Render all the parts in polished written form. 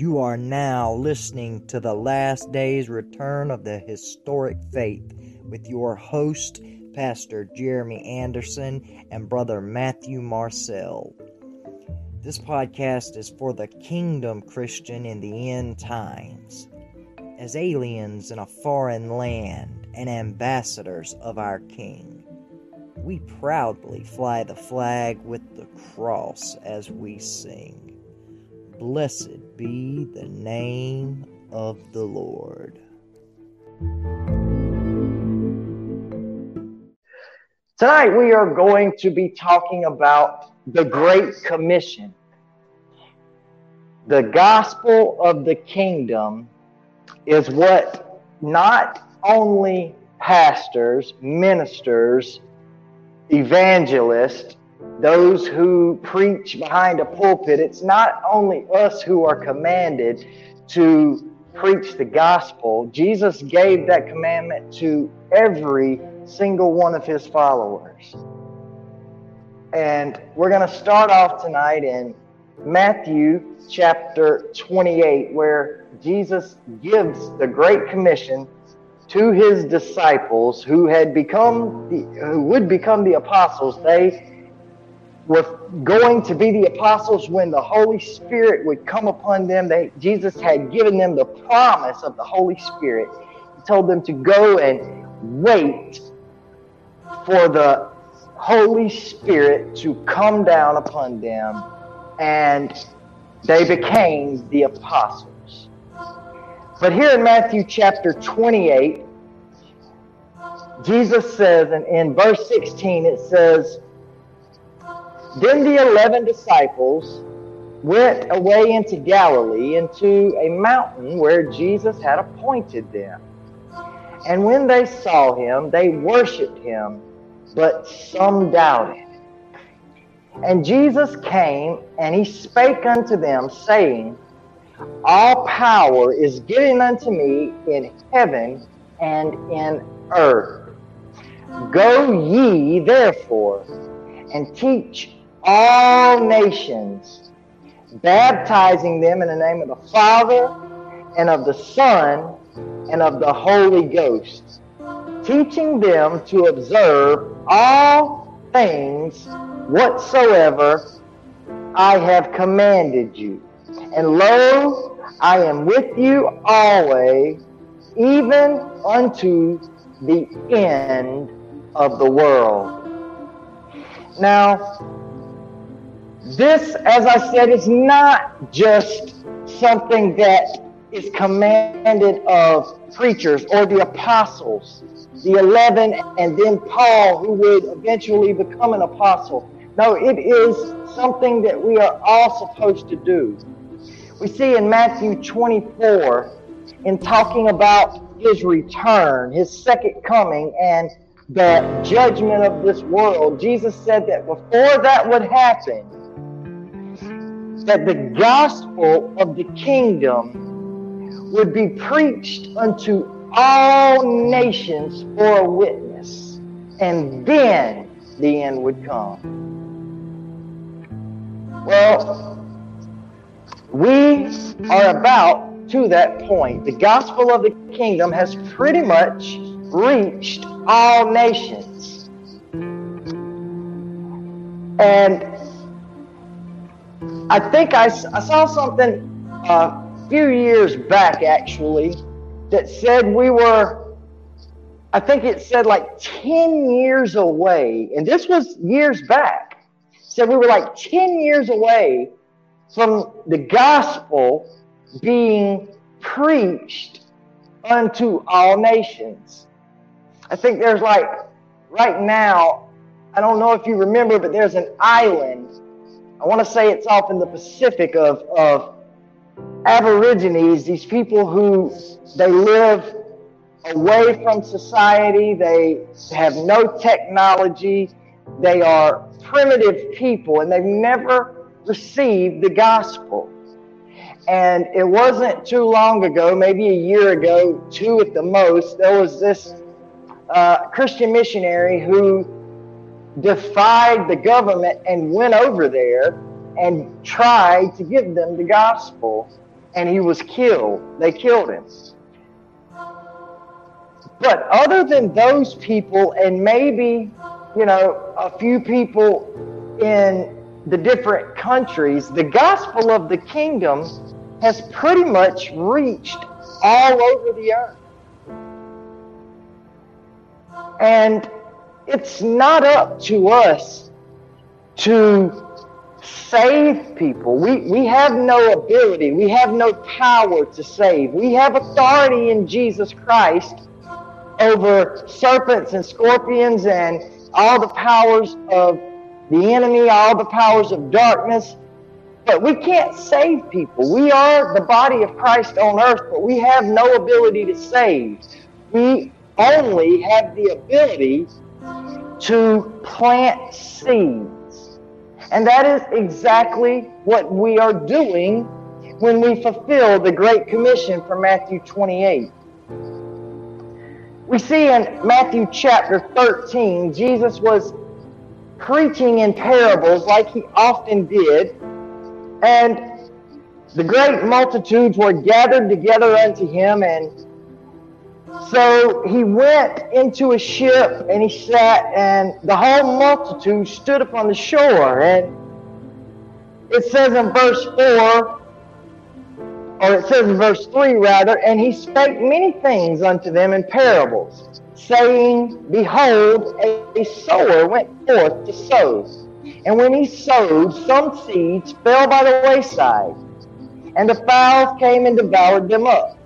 You are now listening to The Last Days Return of the Historic Faith with your host, Pastor Jeremy Anderson and Brother Matthew Marcel. This podcast is for the kingdom Christian in the end times, as aliens in a foreign land and ambassadors of our King. We proudly fly the flag with the cross as we sing. Blessed be the name of the Lord. Tonight we are going to be talking about the Great Commission, the gospel of the kingdom is what not only pastors, ministers, evangelists, those who preach behind a pulpit, it's not only us who are commanded to preach the gospel. Jesus gave that commandment to every single one of his followers. And we're going to start off tonight in Matthew chapter 28, where Jesus gives the Great Commission to his disciples who would become the apostles. They were going to be the apostles when the Holy Spirit would come upon them. Jesus had given them the promise of the Holy Spirit. He told them to go and wait for the Holy Spirit to come down upon them, and they became the apostles. But here in Matthew chapter 28, Jesus says, and in verse 16 it says, "Then the 11 disciples went away into Galilee, into a mountain where Jesus had appointed them. And when they saw him, they worshiped him, but some doubted. And Jesus came, and he spake unto them, saying, All power is given unto me in heaven and in earth. Go ye therefore, and teach all nations, baptizing them in the name of the Father, and of the Son, and of the Holy Ghost, teaching them to observe all things whatsoever I have commanded you. And lo, I am with you always, even unto the end of the world." Now, this, as I said, is not just something that is commanded of preachers or the apostles, the 11, and then Paul, who would eventually become an apostle. No, it is something that we are all supposed to do. We see in Matthew 24, in talking about his return, his second coming, and the judgment of this world, Jesus said that before that would happen, that the gospel of the kingdom would be preached unto all nations for a witness, and then the end would come. Well, we are about to that point. The gospel of the kingdom has pretty much reached all nations. And I think I saw something a few years back, actually, that said we were, I think it said like 10 years away, and this was years back, said we were like 10 years away from the gospel being preached unto all nations. I think there's like, right now, I don't know if you remember, but there's an island, I want to say it's off in the Pacific, of Aborigines, these people who, they live away from society, they have no technology, they are primitive people, and they've never received the gospel. And it wasn't too long ago, maybe a year ago, two at the most, there was this Christian missionary who defied the government and went over there and tried to give them the gospel. and he was killed. They killed him. But other than those people, and maybe, you know, a few people in the different countries, the gospel of the kingdom has pretty much reached all over the earth. And it's not up to us to save people. We have no ability. We have no power to save. We have authority in Jesus Christ over serpents and scorpions and all the powers of the enemy, all the powers of darkness. But we can't save people. We are the body of Christ on earth, but we have no ability to save. We only have the ability to plant seeds. And that is exactly what we are doing when we fulfill the Great Commission from Matthew 28. We see in Matthew chapter 13, Jesus was preaching in parables like he often did, and the great multitudes were gathered together unto him, and so he went into a ship, and he sat, and the whole multitude stood upon the shore. And it says in verse 4, or it says in verse 3 rather, and he spake many things unto them in parables, saying, Behold, a sower went forth to sow. And when he sowed, some seeds fell by the wayside, and the fowls came and devoured them up.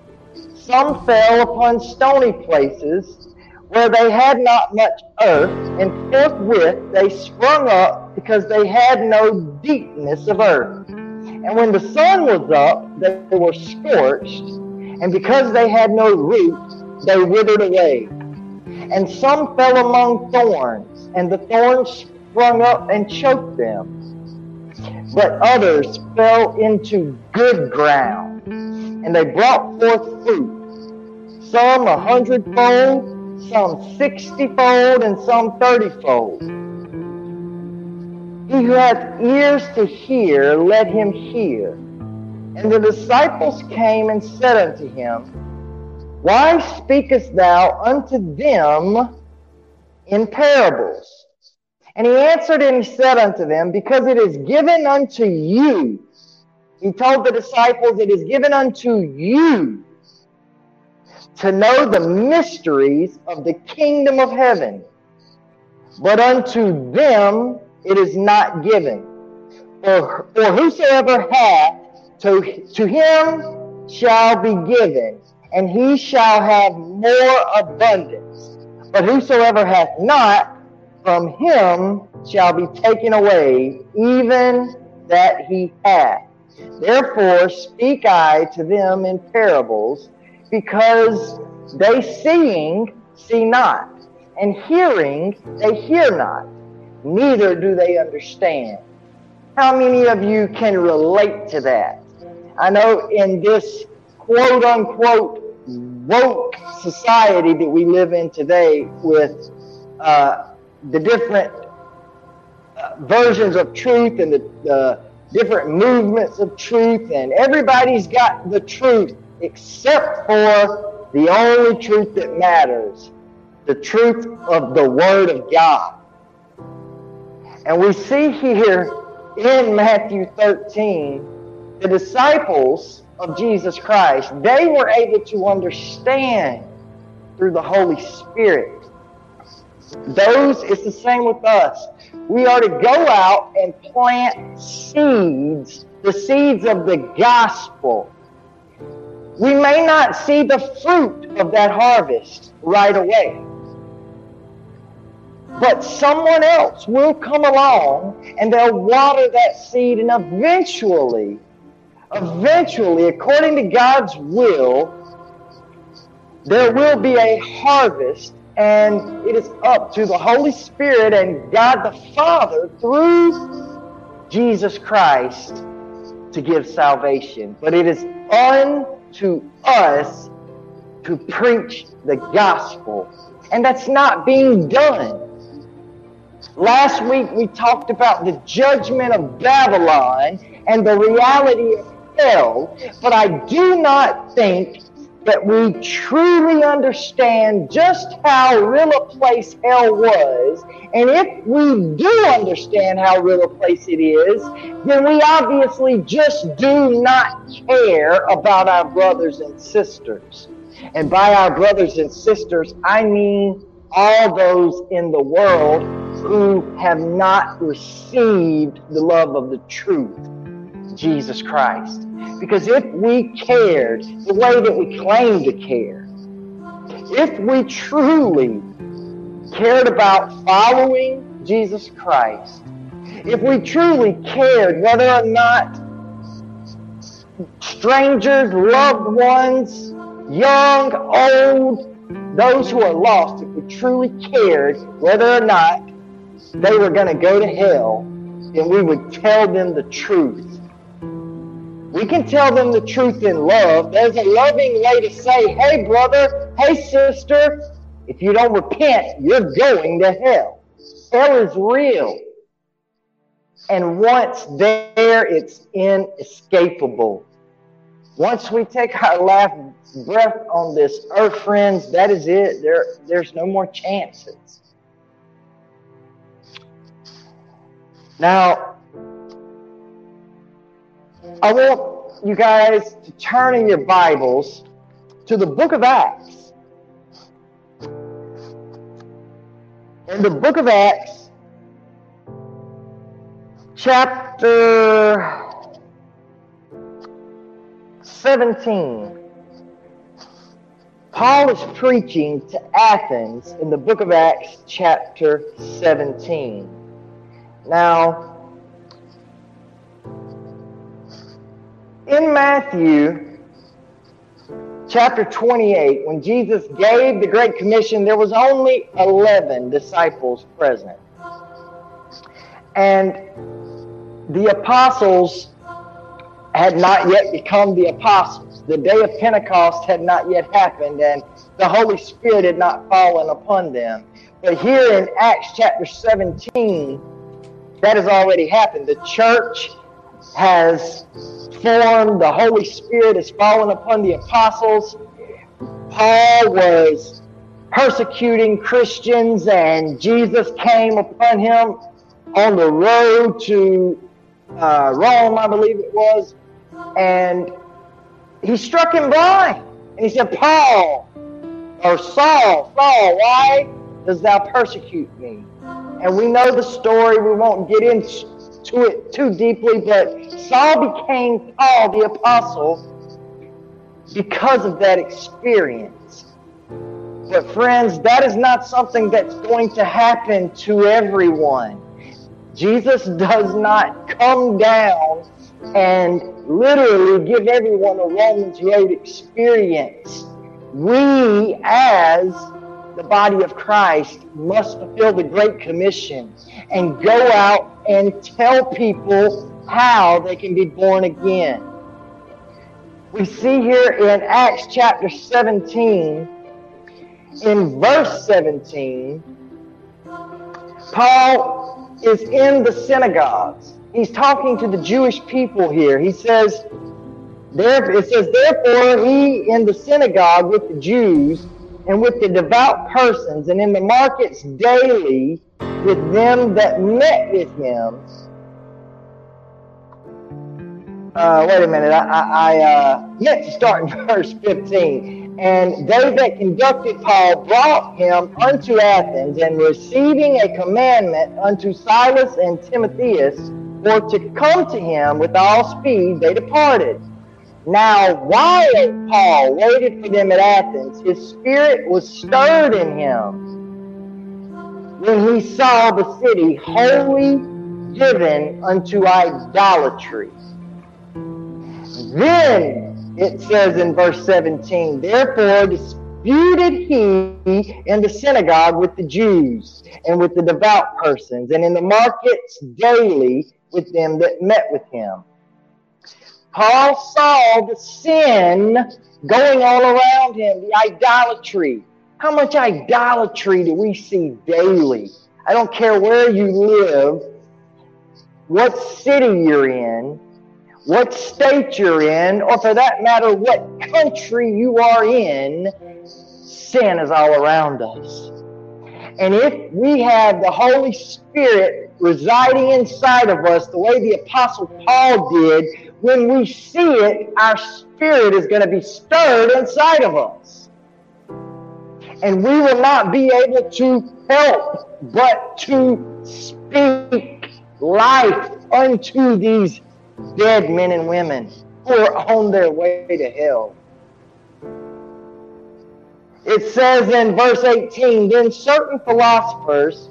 Some fell upon stony places where they had not much earth, and forthwith they sprung up because they had no deepness of earth. And when the sun was up, they were scorched, and because they had no root, they withered away. And some fell among thorns, and the thorns sprung up and choked them. But others fell into good ground, and they brought forth fruit, some 100-fold, some 60-fold, and some 30-fold. He who hath ears to hear, let him hear. And the disciples came and said unto him, Why speakest thou unto them in parables? And he answered and he said unto them, Because it is given unto you. He told the disciples, It is given unto you to know the mysteries of the kingdom of heaven. But unto them it is not given. For whosoever hath, to him shall be given, and he shall have more abundance. But whosoever hath not, from him shall be taken away, even that he hath. Therefore speak I to them in parables, because they seeing see not, and hearing they hear not, neither do they understand. How many of you can relate to that? I know in this quote-unquote woke society that we live in today with the different versions of truth and the different movements of truth, and everybody's got the truth except for the only truth that matters, the truth of the Word of God. And we see here in Matthew 13, the disciples of Jesus Christ, they were able to understand through the Holy Spirit. It's the same with us. We are to go out and plant seeds, the seeds of the gospel. We may not see the fruit of that harvest right away, but someone else will come along and they'll water that seed, and eventually, according to God's will, there will be a harvest. And it is up to the Holy Spirit and God the Father through Jesus Christ to give salvation. But it is unto us to preach the gospel. And that's not being done. Last week we talked about the judgment of Babylon and the reality of hell, but I do not think that we truly understand just how real a place hell was. And if we do understand how real a place it is, then we obviously just do not care about our brothers and sisters. And by our brothers and sisters, I mean all those in the world who have not received the love of the truth, Jesus Christ. Because if we cared the way that we claim to care, if we truly cared about following Jesus Christ, if we truly cared whether or not strangers, loved ones, young, old, those who are lost, if we truly cared whether or not they were going to go to hell, then we would tell them the truth. We can tell them the truth in love. There's a loving way to say, hey, brother, hey, sister, if you don't repent, you're going to hell. Hell is real. And once there, it's inescapable. Once we take our last breath on this earth, friends, that is it. There's no more chances. Now, I want you guys to turn in your Bibles to the book of Acts. In the book of Acts, chapter 17, Paul is preaching to Athens in the book of Acts, chapter 17. Now, in Matthew chapter 28, when Jesus gave the Great Commission, there was only 11 disciples present. And the apostles had not yet become the apostles. The day of Pentecost had not yet happened, and the Holy Spirit had not fallen upon them. But here in Acts chapter 17, that has already happened. The church has formed, the Holy Spirit has fallen upon the apostles. Paul was persecuting Christians, and Jesus came upon him on the road to Rome, I believe it was, and he struck him blind. And he said, Paul, or Saul, Saul, why dost thou persecute me? And we know the story. We won't get into it too deeply, but Saul became Paul the apostle because of that experience. But friends, that is not something that's going to happen to everyone. Jesus does not come down and literally give everyone a Romans road experience. We, as the body of Christ, must fulfill the Great Commission and go out and tell people how they can be born again. We see here in Acts chapter 17, in verse 17, Paul is in the synagogues. He's talking to the Jewish people here. He says, therefore he in the synagogue with the Jews and with the devout persons, and in the markets daily with them that met with him. I meant to start in verse 15. And they that conducted Paul brought him unto Athens, and receiving a commandment unto Silas and Timotheus for to come to him with all speed, they departed. Now, while Paul waited for them at Athens, his spirit was stirred in him when he saw the city wholly given unto idolatry. Then, it says in verse 17, therefore disputed he in the synagogue with the Jews and with the devout persons, and in the markets daily with them that met with him. Paul saw the sin going on around him, the idolatry. How much idolatry do we see daily? I don't care where you live, what city you're in, what state you're in, or for that matter, what country you are in, sin is all around us. And if we have the Holy Spirit residing inside of us the way the Apostle Paul did, when we see it, our spirit is going to be stirred inside of us. And we will not be able to help but to speak life unto these dead men and women who are on their way to hell. It says in verse 18, then certain philosophers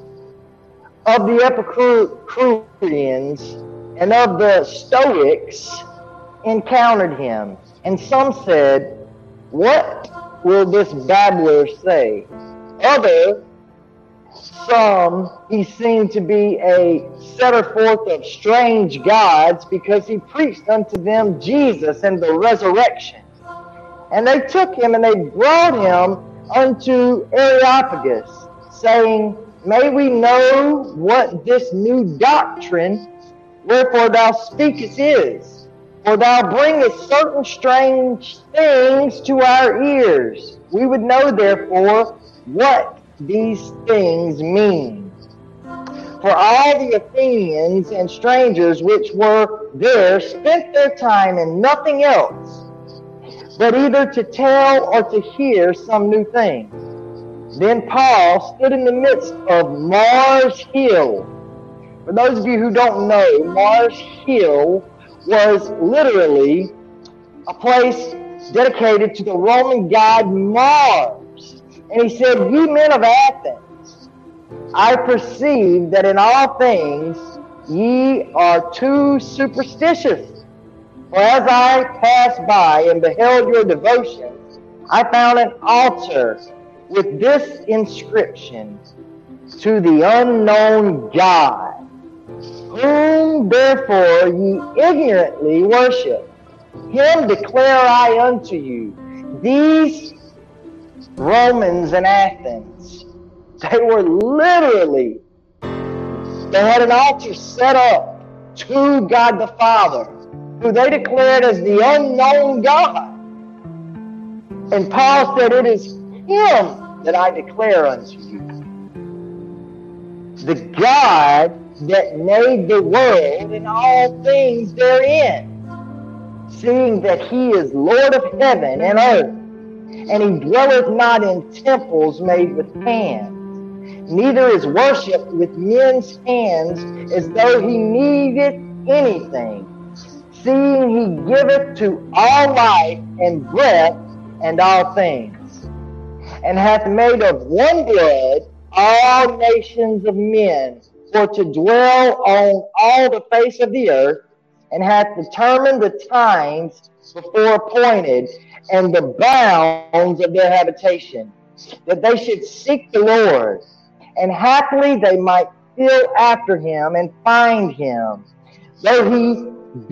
of the Epicureans and of the Stoics encountered him. And some said, what will this babbler say? He seemed to be a setter forth of strange gods, because he preached unto them Jesus and the resurrection. And they took him and they brought him unto Areopagus, saying, may we know what this new doctrine wherefore thou speakest is? For thou bringest certain strange things to our ears. We would know therefore what these things mean. For all the Athenians and strangers which were there spent their time in nothing else, but either to tell or to hear some new thing. Then Paul stood in the midst of Mars Hill. For those of you who don't know, Mars Hill was literally a place dedicated to the Roman god Mars. And he said, you men of Athens, I perceive that in all things ye are too superstitious. For as I passed by and beheld your devotion, I found an altar with this inscription, to the unknown God, whom therefore ye ignorantly worship. Him declare I unto you. These Romans in Athens, they had an altar set up to God the Father, who they declared as the unknown God. And Paul said, it is him that I declare unto you. The God that made the world and all things therein, seeing that he is Lord of heaven and earth, and he dwelleth not in temples made with hands, neither is worshipped with men's hands, as though he needeth anything, seeing he giveth to all life and breath and all things, and hath made of one blood all nations of men for to dwell on all the face of the earth, and hath determined the times before appointed and the bounds of their habitation, that they should seek the Lord, and haply they might feel after him and find him, though he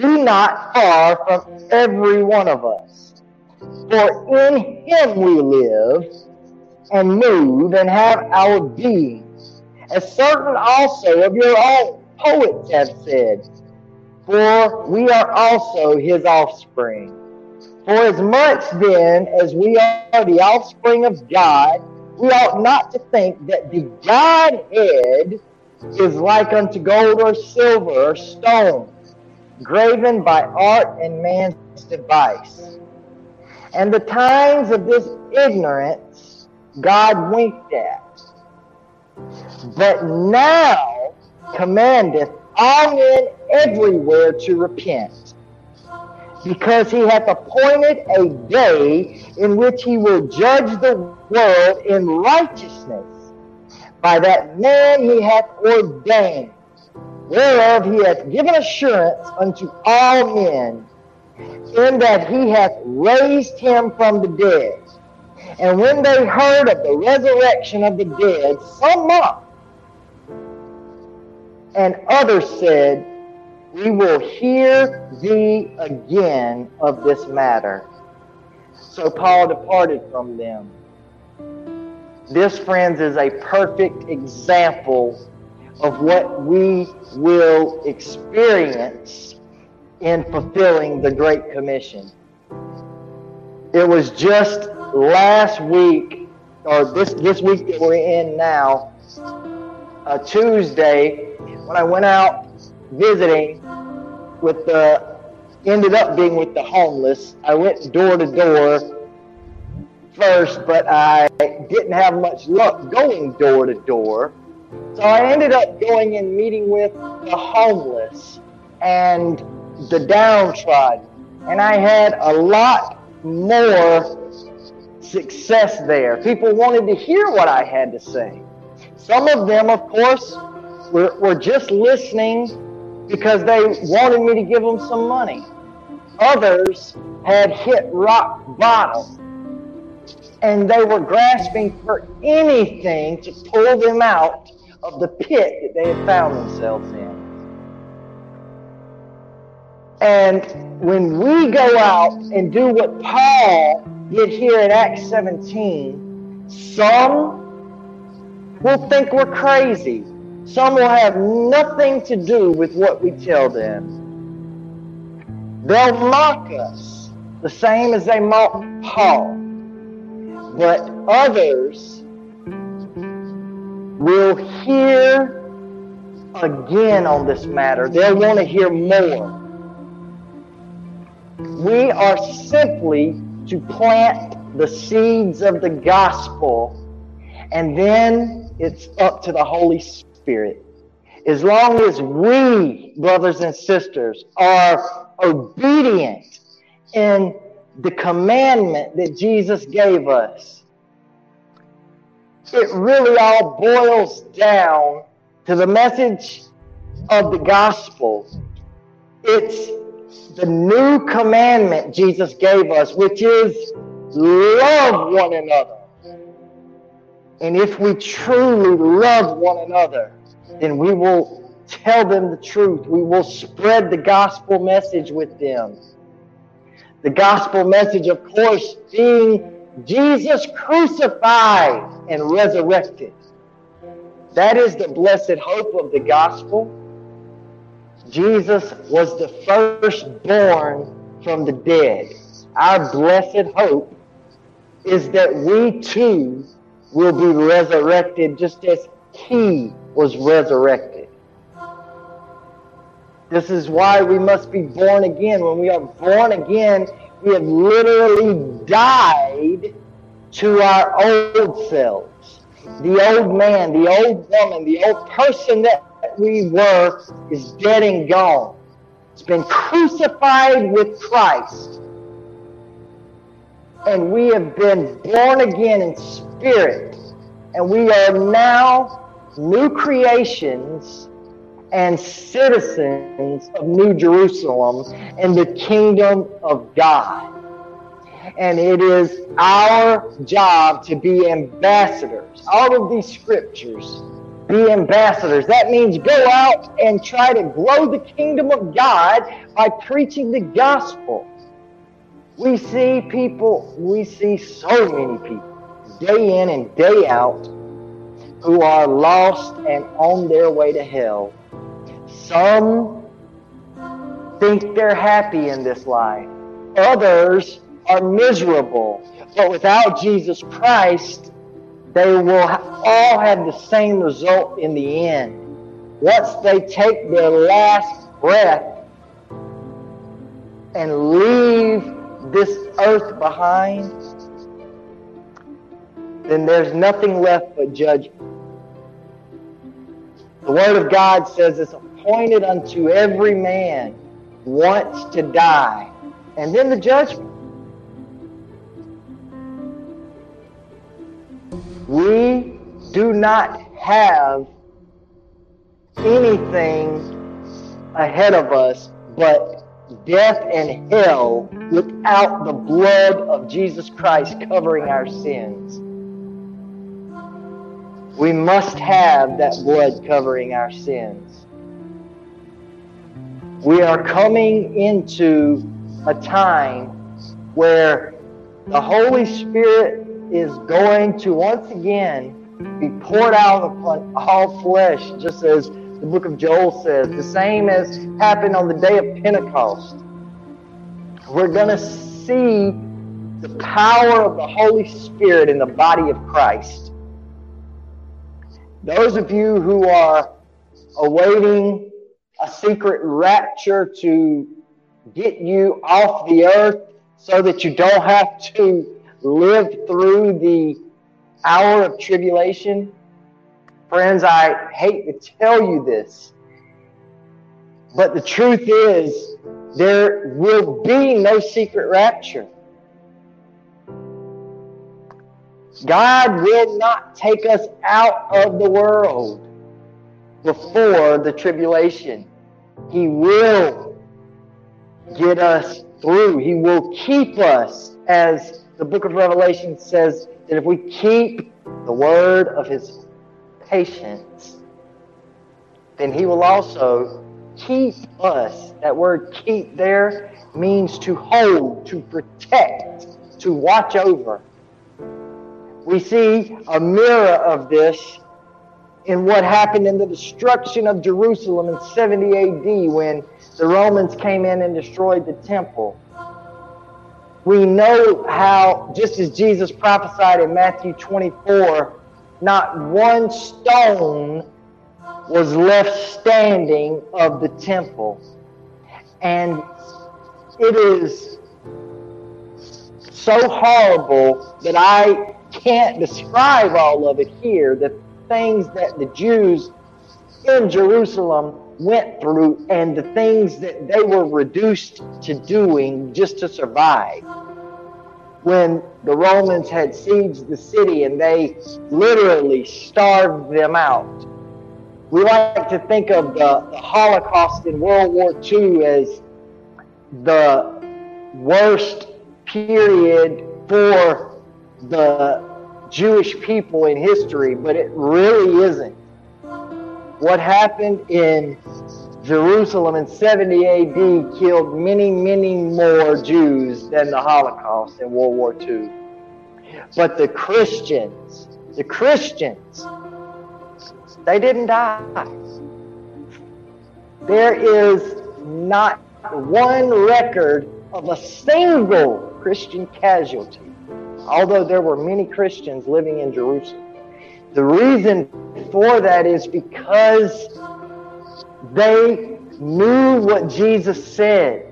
be not far from every one of us. For in him we live and move and have our being, as certain also of your own poets have said, for we are also his offspring. For as much then as we are the offspring of God, we ought not to think that the Godhead is like unto gold or silver or stone, graven by art and man's device. And the times of this ignorance God winked at, but now commandeth all men everywhere to repent, because he hath appointed a day in which he will judge the world in righteousness by that man he hath ordained, whereof he hath given assurance unto all men, in that he hath raised him from the dead. And when they heard of the resurrection of the dead, some mocked, and others said, we will hear thee again of this matter. So Paul departed from them. This, friends, is a perfect example of what we will experience in fulfilling the Great Commission. It was just last week, or this week that we're in now, a Tuesday, when I went out visiting with ended up being with the homeless. I went door to door first, but I didn't have much luck going door to door. So I ended up going and meeting with the homeless and the downtrodden. And I had a lot more success there. People wanted to hear what I had to say. Some of them, of course, were just listening because they wanted me to give them some money. Others had hit rock bottom, and they were grasping for anything to pull them out of the pit that they had found themselves in. And when we go out and do what Paul did here in Acts 17, some will think we're crazy. Some will have nothing to do with what we tell them. They'll mock us, the same as they mocked Paul. But others will hear again on this matter. They'll want to hear more. We are simply to plant the seeds of the gospel, and then it's up to the Holy Spirit. As long as we, brothers and sisters, are obedient in the commandment that Jesus gave us, it really all boils down to the message of the gospel. It's the new commandment Jesus gave us, which is love one another. And if we truly love one another, then we will tell them the truth. We will spread the gospel message with them. The gospel message, of course, being Jesus crucified and resurrected. That is the blessed hope of the gospel. Jesus was the firstborn from the dead. Our blessed hope is that we too will be resurrected just as he was resurrected. This is why we must be born again. When we are born again, we have literally died to our old selves. The old man, the old woman, the old person that we were is dead and gone. It's been crucified with Christ. And we have been born again in spirit. And we are now new creations and citizens of New Jerusalem and the kingdom of God. And it is our job to be ambassadors. All of these scriptures, be ambassadors. That means go out and try to grow the kingdom of God by preaching the gospel. We see so many people day in and day out who are lost and on their way to hell. Some think they're happy in this life. Others are miserable. But without Jesus Christ, they will all have the same result in the end. Once they take their last breath and leave this earth behind, then there's nothing left but judgment. The Word of God says it's appointed unto every man once to die, and then the judgment. We do not have anything ahead of us but death and hell without the blood of Jesus Christ covering our sins. We must have that blood covering our sins. We are coming into a time where the Holy Spirit is going to once again be poured out upon all flesh, just as the book of Joel says, the same as happened on the day of Pentecost. We're going to see the power of the Holy Spirit in the body of Christ. Those of you who are awaiting a secret rapture to get you off the earth so that you don't have to live through the hour of tribulation. Friends, I hate to tell you this, but the truth is there will be no secret rapture. God will not take us out of the world before the tribulation. He will get us through. He will keep us, as the book of Revelation says, that if we keep the word of his patience, then he will also keep us. That word keep there means to hold, to protect, to watch over. We see a mirror of this in what happened in the destruction of Jerusalem in 70 AD when the Romans came in and destroyed the temple. We know how, just as Jesus prophesied in Matthew 24, not one stone was left standing of the temple. And it is so horrible that I can't describe all of it here, the things that the Jews in Jerusalem went through and the things that they were reduced to doing just to survive. When the Romans had sieged the city and they literally starved them out. We like to think of the Holocaust in World War II as the worst period for the Jewish people in history, but it really isn't. What happened in Jerusalem in 70 AD killed many, many more Jews than the Holocaust in World War II. But the Christians, they didn't die. There is not one record of a single Christian casualty, although there were many Christians living in Jerusalem. The reason for that is because they knew what Jesus said.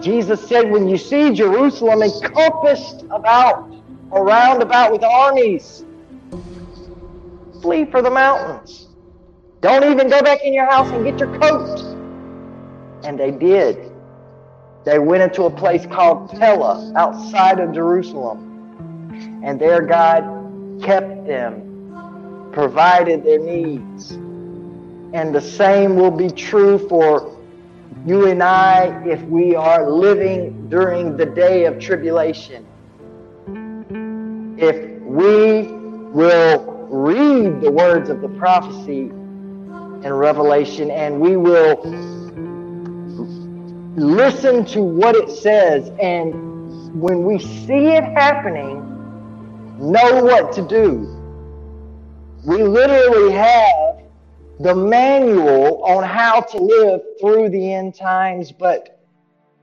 Jesus said, when you see Jerusalem encompassed about, around about with armies, flee for the mountains. Don't even go back in your house and get your coat. And they did. They went into a place called Pella outside of Jerusalem. And there God kept them, provided their needs. And the same will be true for you and I if we are living during the day of tribulation. If we will read the words of the prophecy in Revelation and we will listen to what it says, and when we see it happening, know what to do. We literally have the manual on how to live through the end times, but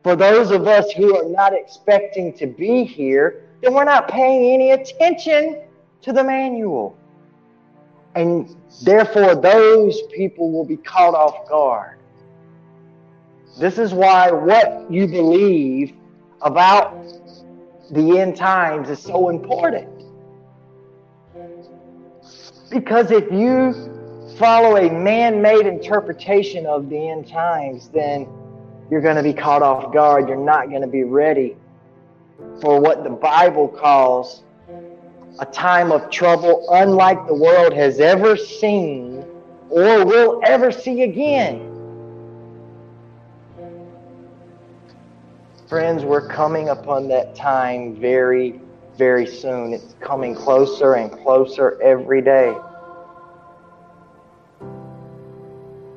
for those of us who are not expecting to be here, then we're not paying any attention to the manual. And therefore, those people will be caught off guard. This is why what you believe about the end times is so important. Because if you follow a man-made interpretation of the end times, then you're going to be caught off guard. You're not going to be ready for what the Bible calls a time of trouble, unlike the world has ever seen or will ever see again. Friends, we're coming upon that time very, very soon. It's coming closer and closer every day.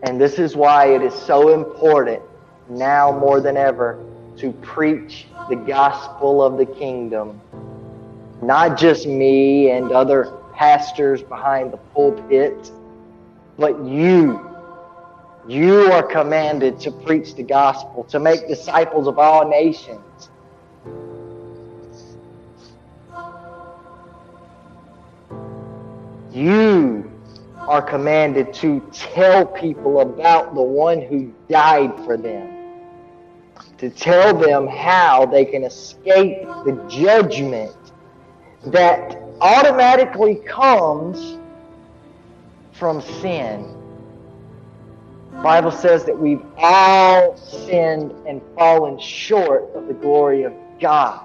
And this is why it is so important now more than ever to preach the gospel of the kingdom. Not just me and other pastors behind the pulpit, but you You are commanded to preach the gospel, to make disciples of all nations. You are commanded to tell people about the one who died for them, to tell them how they can escape the judgment that automatically comes from sin. The Bible says that we've all sinned and fallen short of the glory of God.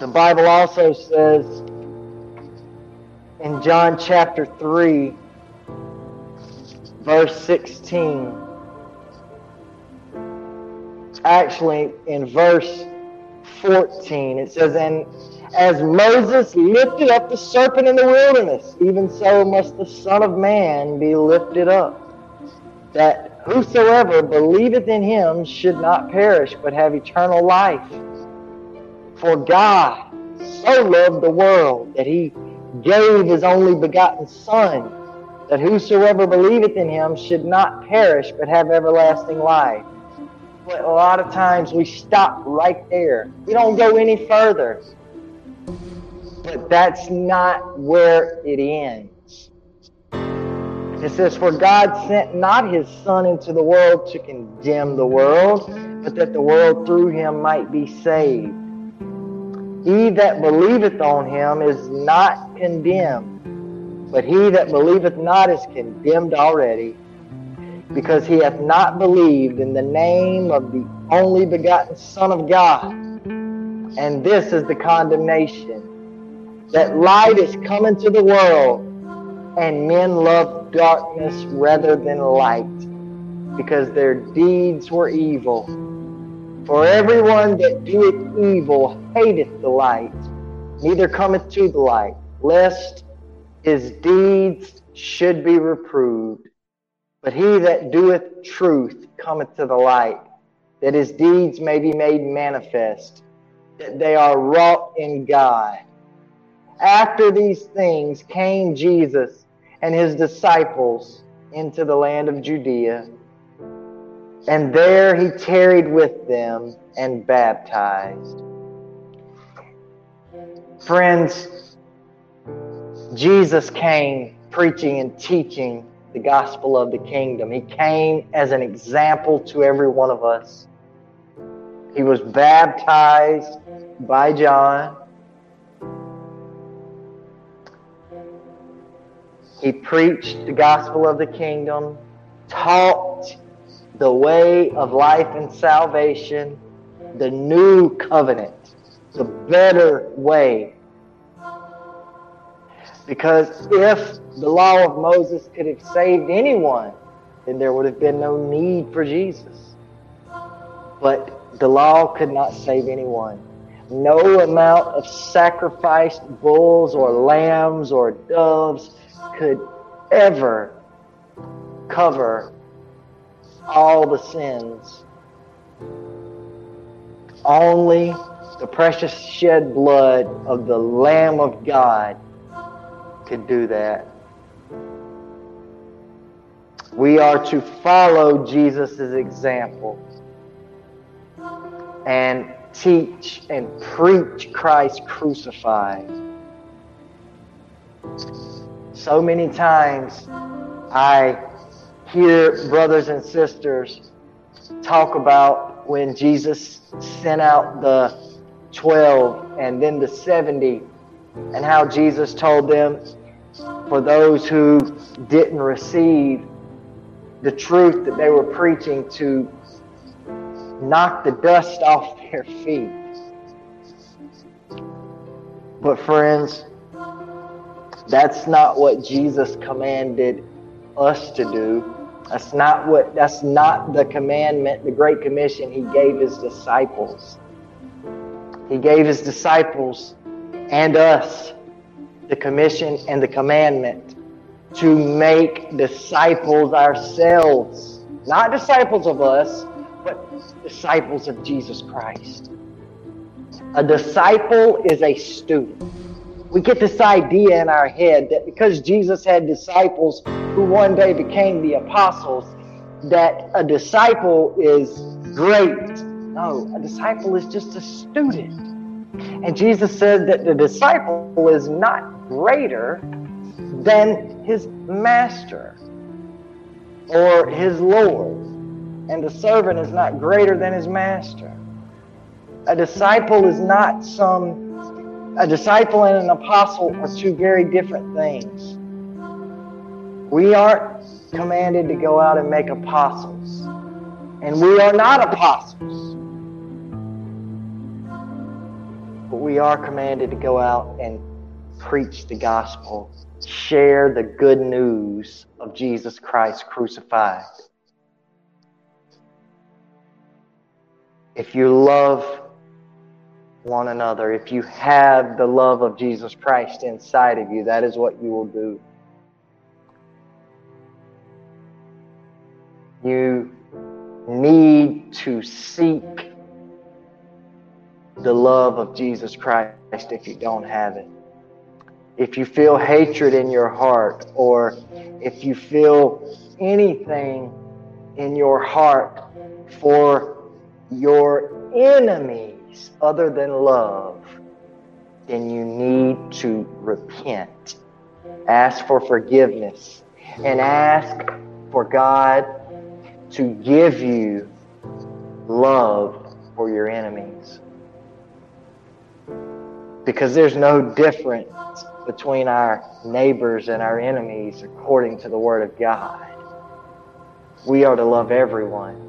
The Bible also says in John chapter 3, verse 16, actually in verse 14, it says, "And as Moses lifted up the serpent in the wilderness, even so must the Son of Man be lifted up, that whosoever believeth in him should not perish, but have eternal life. For God so loved the world, that he gave his only begotten Son, that whosoever believeth in him should not perish, but have everlasting life." But a lot of times we stop right there. We don't go any further. But that's not where it ends. It says, "For God sent not his Son into the world to condemn the world, but that the world through him might be saved. He that believeth on him is not condemned, but he that believeth not is condemned already, because he hath not believed in the name of the only begotten Son of God. And this is the condemnation, that light is come into the world, and men love darkness rather than light, because their deeds were evil. For everyone that doeth evil hateth the light, neither cometh to the light, lest his deeds should be reproved. But he that doeth truth cometh to the light, that his deeds may be made manifest, that they are wrought in God." After these things came Jesus and his disciples into the land of Judea, and there he tarried with them and baptized. Friends, Jesus came preaching and teaching the gospel of the kingdom. He came as an example to every one of us. He was baptized by John. He preached the gospel of the kingdom, taught the way of life and salvation, the new covenant, the better way. Because if the law of Moses could have saved anyone, then there would have been no need for Jesus. But the law could not save anyone. No amount of sacrificed bulls or lambs or doves could ever cover all the sins. Only the precious shed blood of the Lamb of God could do that. We are to follow Jesus' example and teach and preach Christ crucified. So many times I hear brothers and sisters talk about when Jesus sent out the 12 and then the 70, and how Jesus told them, for those who didn't receive the truth that they were preaching, to knock the dust off their feet. But friends, that's not what Jesus commanded us to do. That's not the commandment, the Great Commission he gave his disciples. He gave his disciples and us the commission and the commandment to make disciples ourselves. Not disciples of us, but disciples of Jesus Christ. A disciple is a student. we get this idea in our head that because Jesus had disciples who one day became the apostles, that a disciple is great. No, a disciple is just a student. And Jesus said that the disciple is not greater than his master or his Lord. And the servant is not greater than his master. A disciple is not a disciple and an apostle are two very different things. We aren't commanded to go out and make apostles. And we are not apostles. But we are commanded to go out and preach the gospel, share the good news of Jesus Christ crucified. If you love one another, if you have the love of Jesus Christ inside of you, that is what you will do. You need to seek the love of Jesus Christ if you don't have it. If you feel hatred in your heart, or if you feel anything in your heart for your enemies other than love, then you need to repent. Ask for forgiveness and ask for God to give you love for your enemies. Because there's no difference between our neighbors and our enemies according to the Word of God. We are to love everyone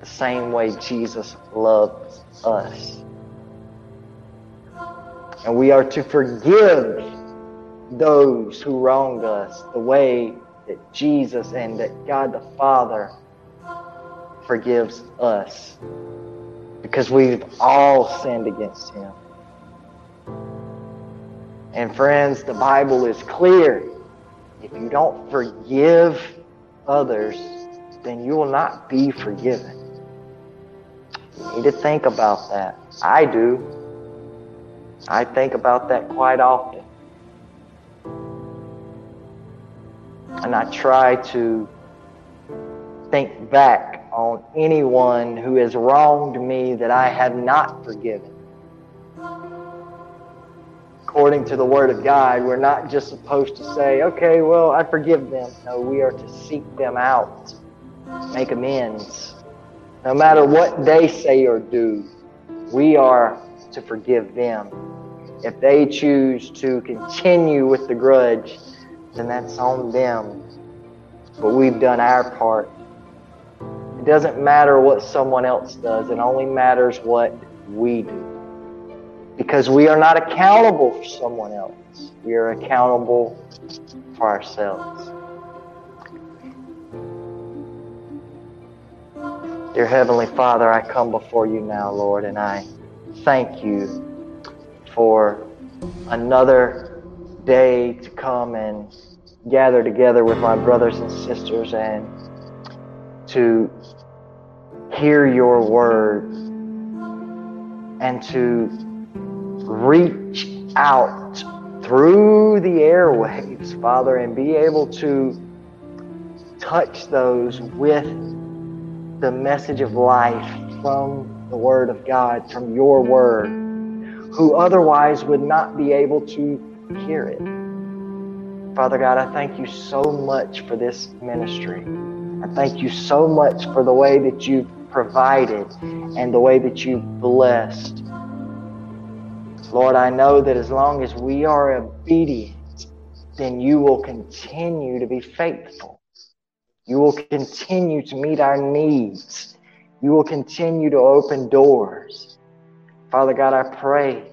the same way Jesus loved us. And we are to forgive those who wronged us the way that Jesus and that God the Father forgives us. Because we've all sinned against Him. And friends, the Bible is clear. If you don't forgive others, then you will not be forgiven. You need to think about that. I do. I think about that quite often. And I try to think back on anyone who has wronged me that I have not forgiven. According to the Word of God, we're not just supposed to say, okay, well, I forgive them. No, we are to seek them out, make amends. No matter what they say or do, we are to forgive them. If they choose to continue with the grudge, then that's on them. But we've done our part. It doesn't matter what someone else does. It only matters what we do. Because we are not accountable for someone else. We are accountable for ourselves. Dear Heavenly Father, I come before you now, Lord, and I thank you for another day to come and gather together with my brothers and sisters and to hear your word and to reach out through the airwaves, Father, and be able to touch those with the message of life from the Word of God, from your Word, who otherwise would not be able to hear it. Father God, I thank you so much for this ministry. I thank you so much for the way that you've provided and the way that you've blessed. Lord, I know that as long as we are obedient, then you will continue to be faithful. You will continue to meet our needs. You will continue to open doors. Father God, I pray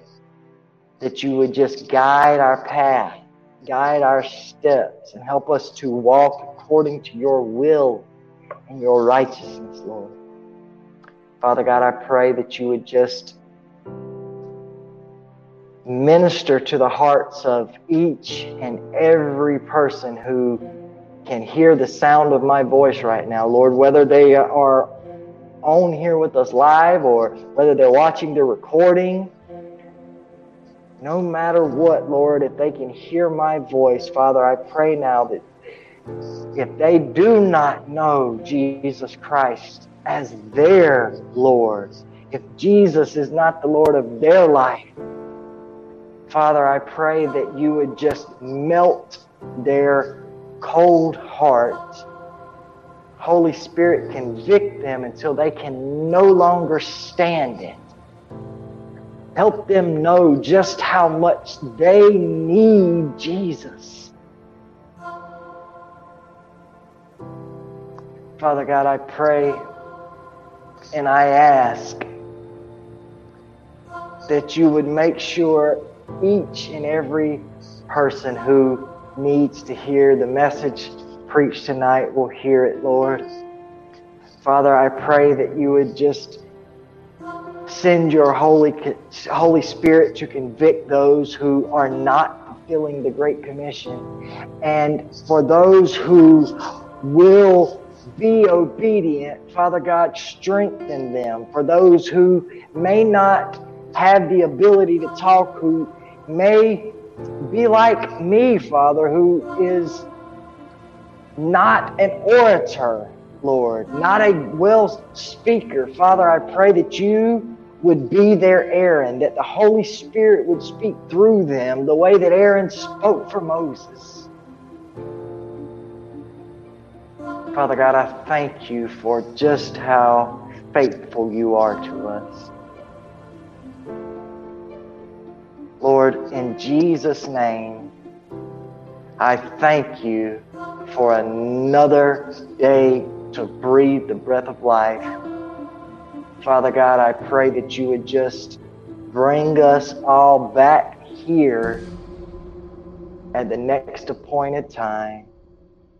that you would just guide our path, guide our steps, and help us to walk according to your will and your righteousness, Lord. Father God, I pray that you would just minister to the hearts of each and every person who can hear the sound of my voice right now, Lord, whether they are on here with us live or whether they're watching the recording. no matter what, Lord, if they can hear my voice, Father, I pray now that if they do not know Jesus Christ as their Lord, if Jesus is not the Lord of their life, Father, I pray that you would just melt their cold heart. Holy Spirit, convict them until they can no longer stand it. Help them know just how much they need Jesus. Father God, I pray and I ask that you would make sure each and every person who needs to hear the message preached tonight will hear it, Lord. Father, I pray that you would just send your Holy Spirit to convict those who are not fulfilling the Great Commission. And for those who will be obedient, Father God, strengthen them. For those who may not have the ability to talk, who may be like me, Father, who is not an orator, Lord, not a well speaker, Father, I pray that you would be their Aaron, that the Holy Spirit would speak through them the way that Aaron spoke for Moses. Father God, I thank you for just how faithful you are to us. Lord, in Jesus' name, I thank you for another day to breathe the breath of life. Father God, I pray that you would just bring us all back here at the next appointed time.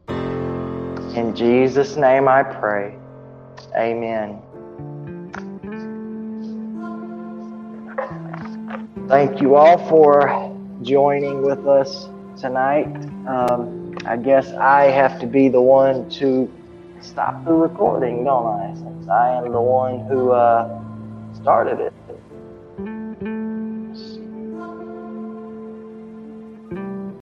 In Jesus' name I pray. Amen. Thank you all for joining with us tonight. I guess I have to be the one to stop the recording, don't I? Since I am the one who started it.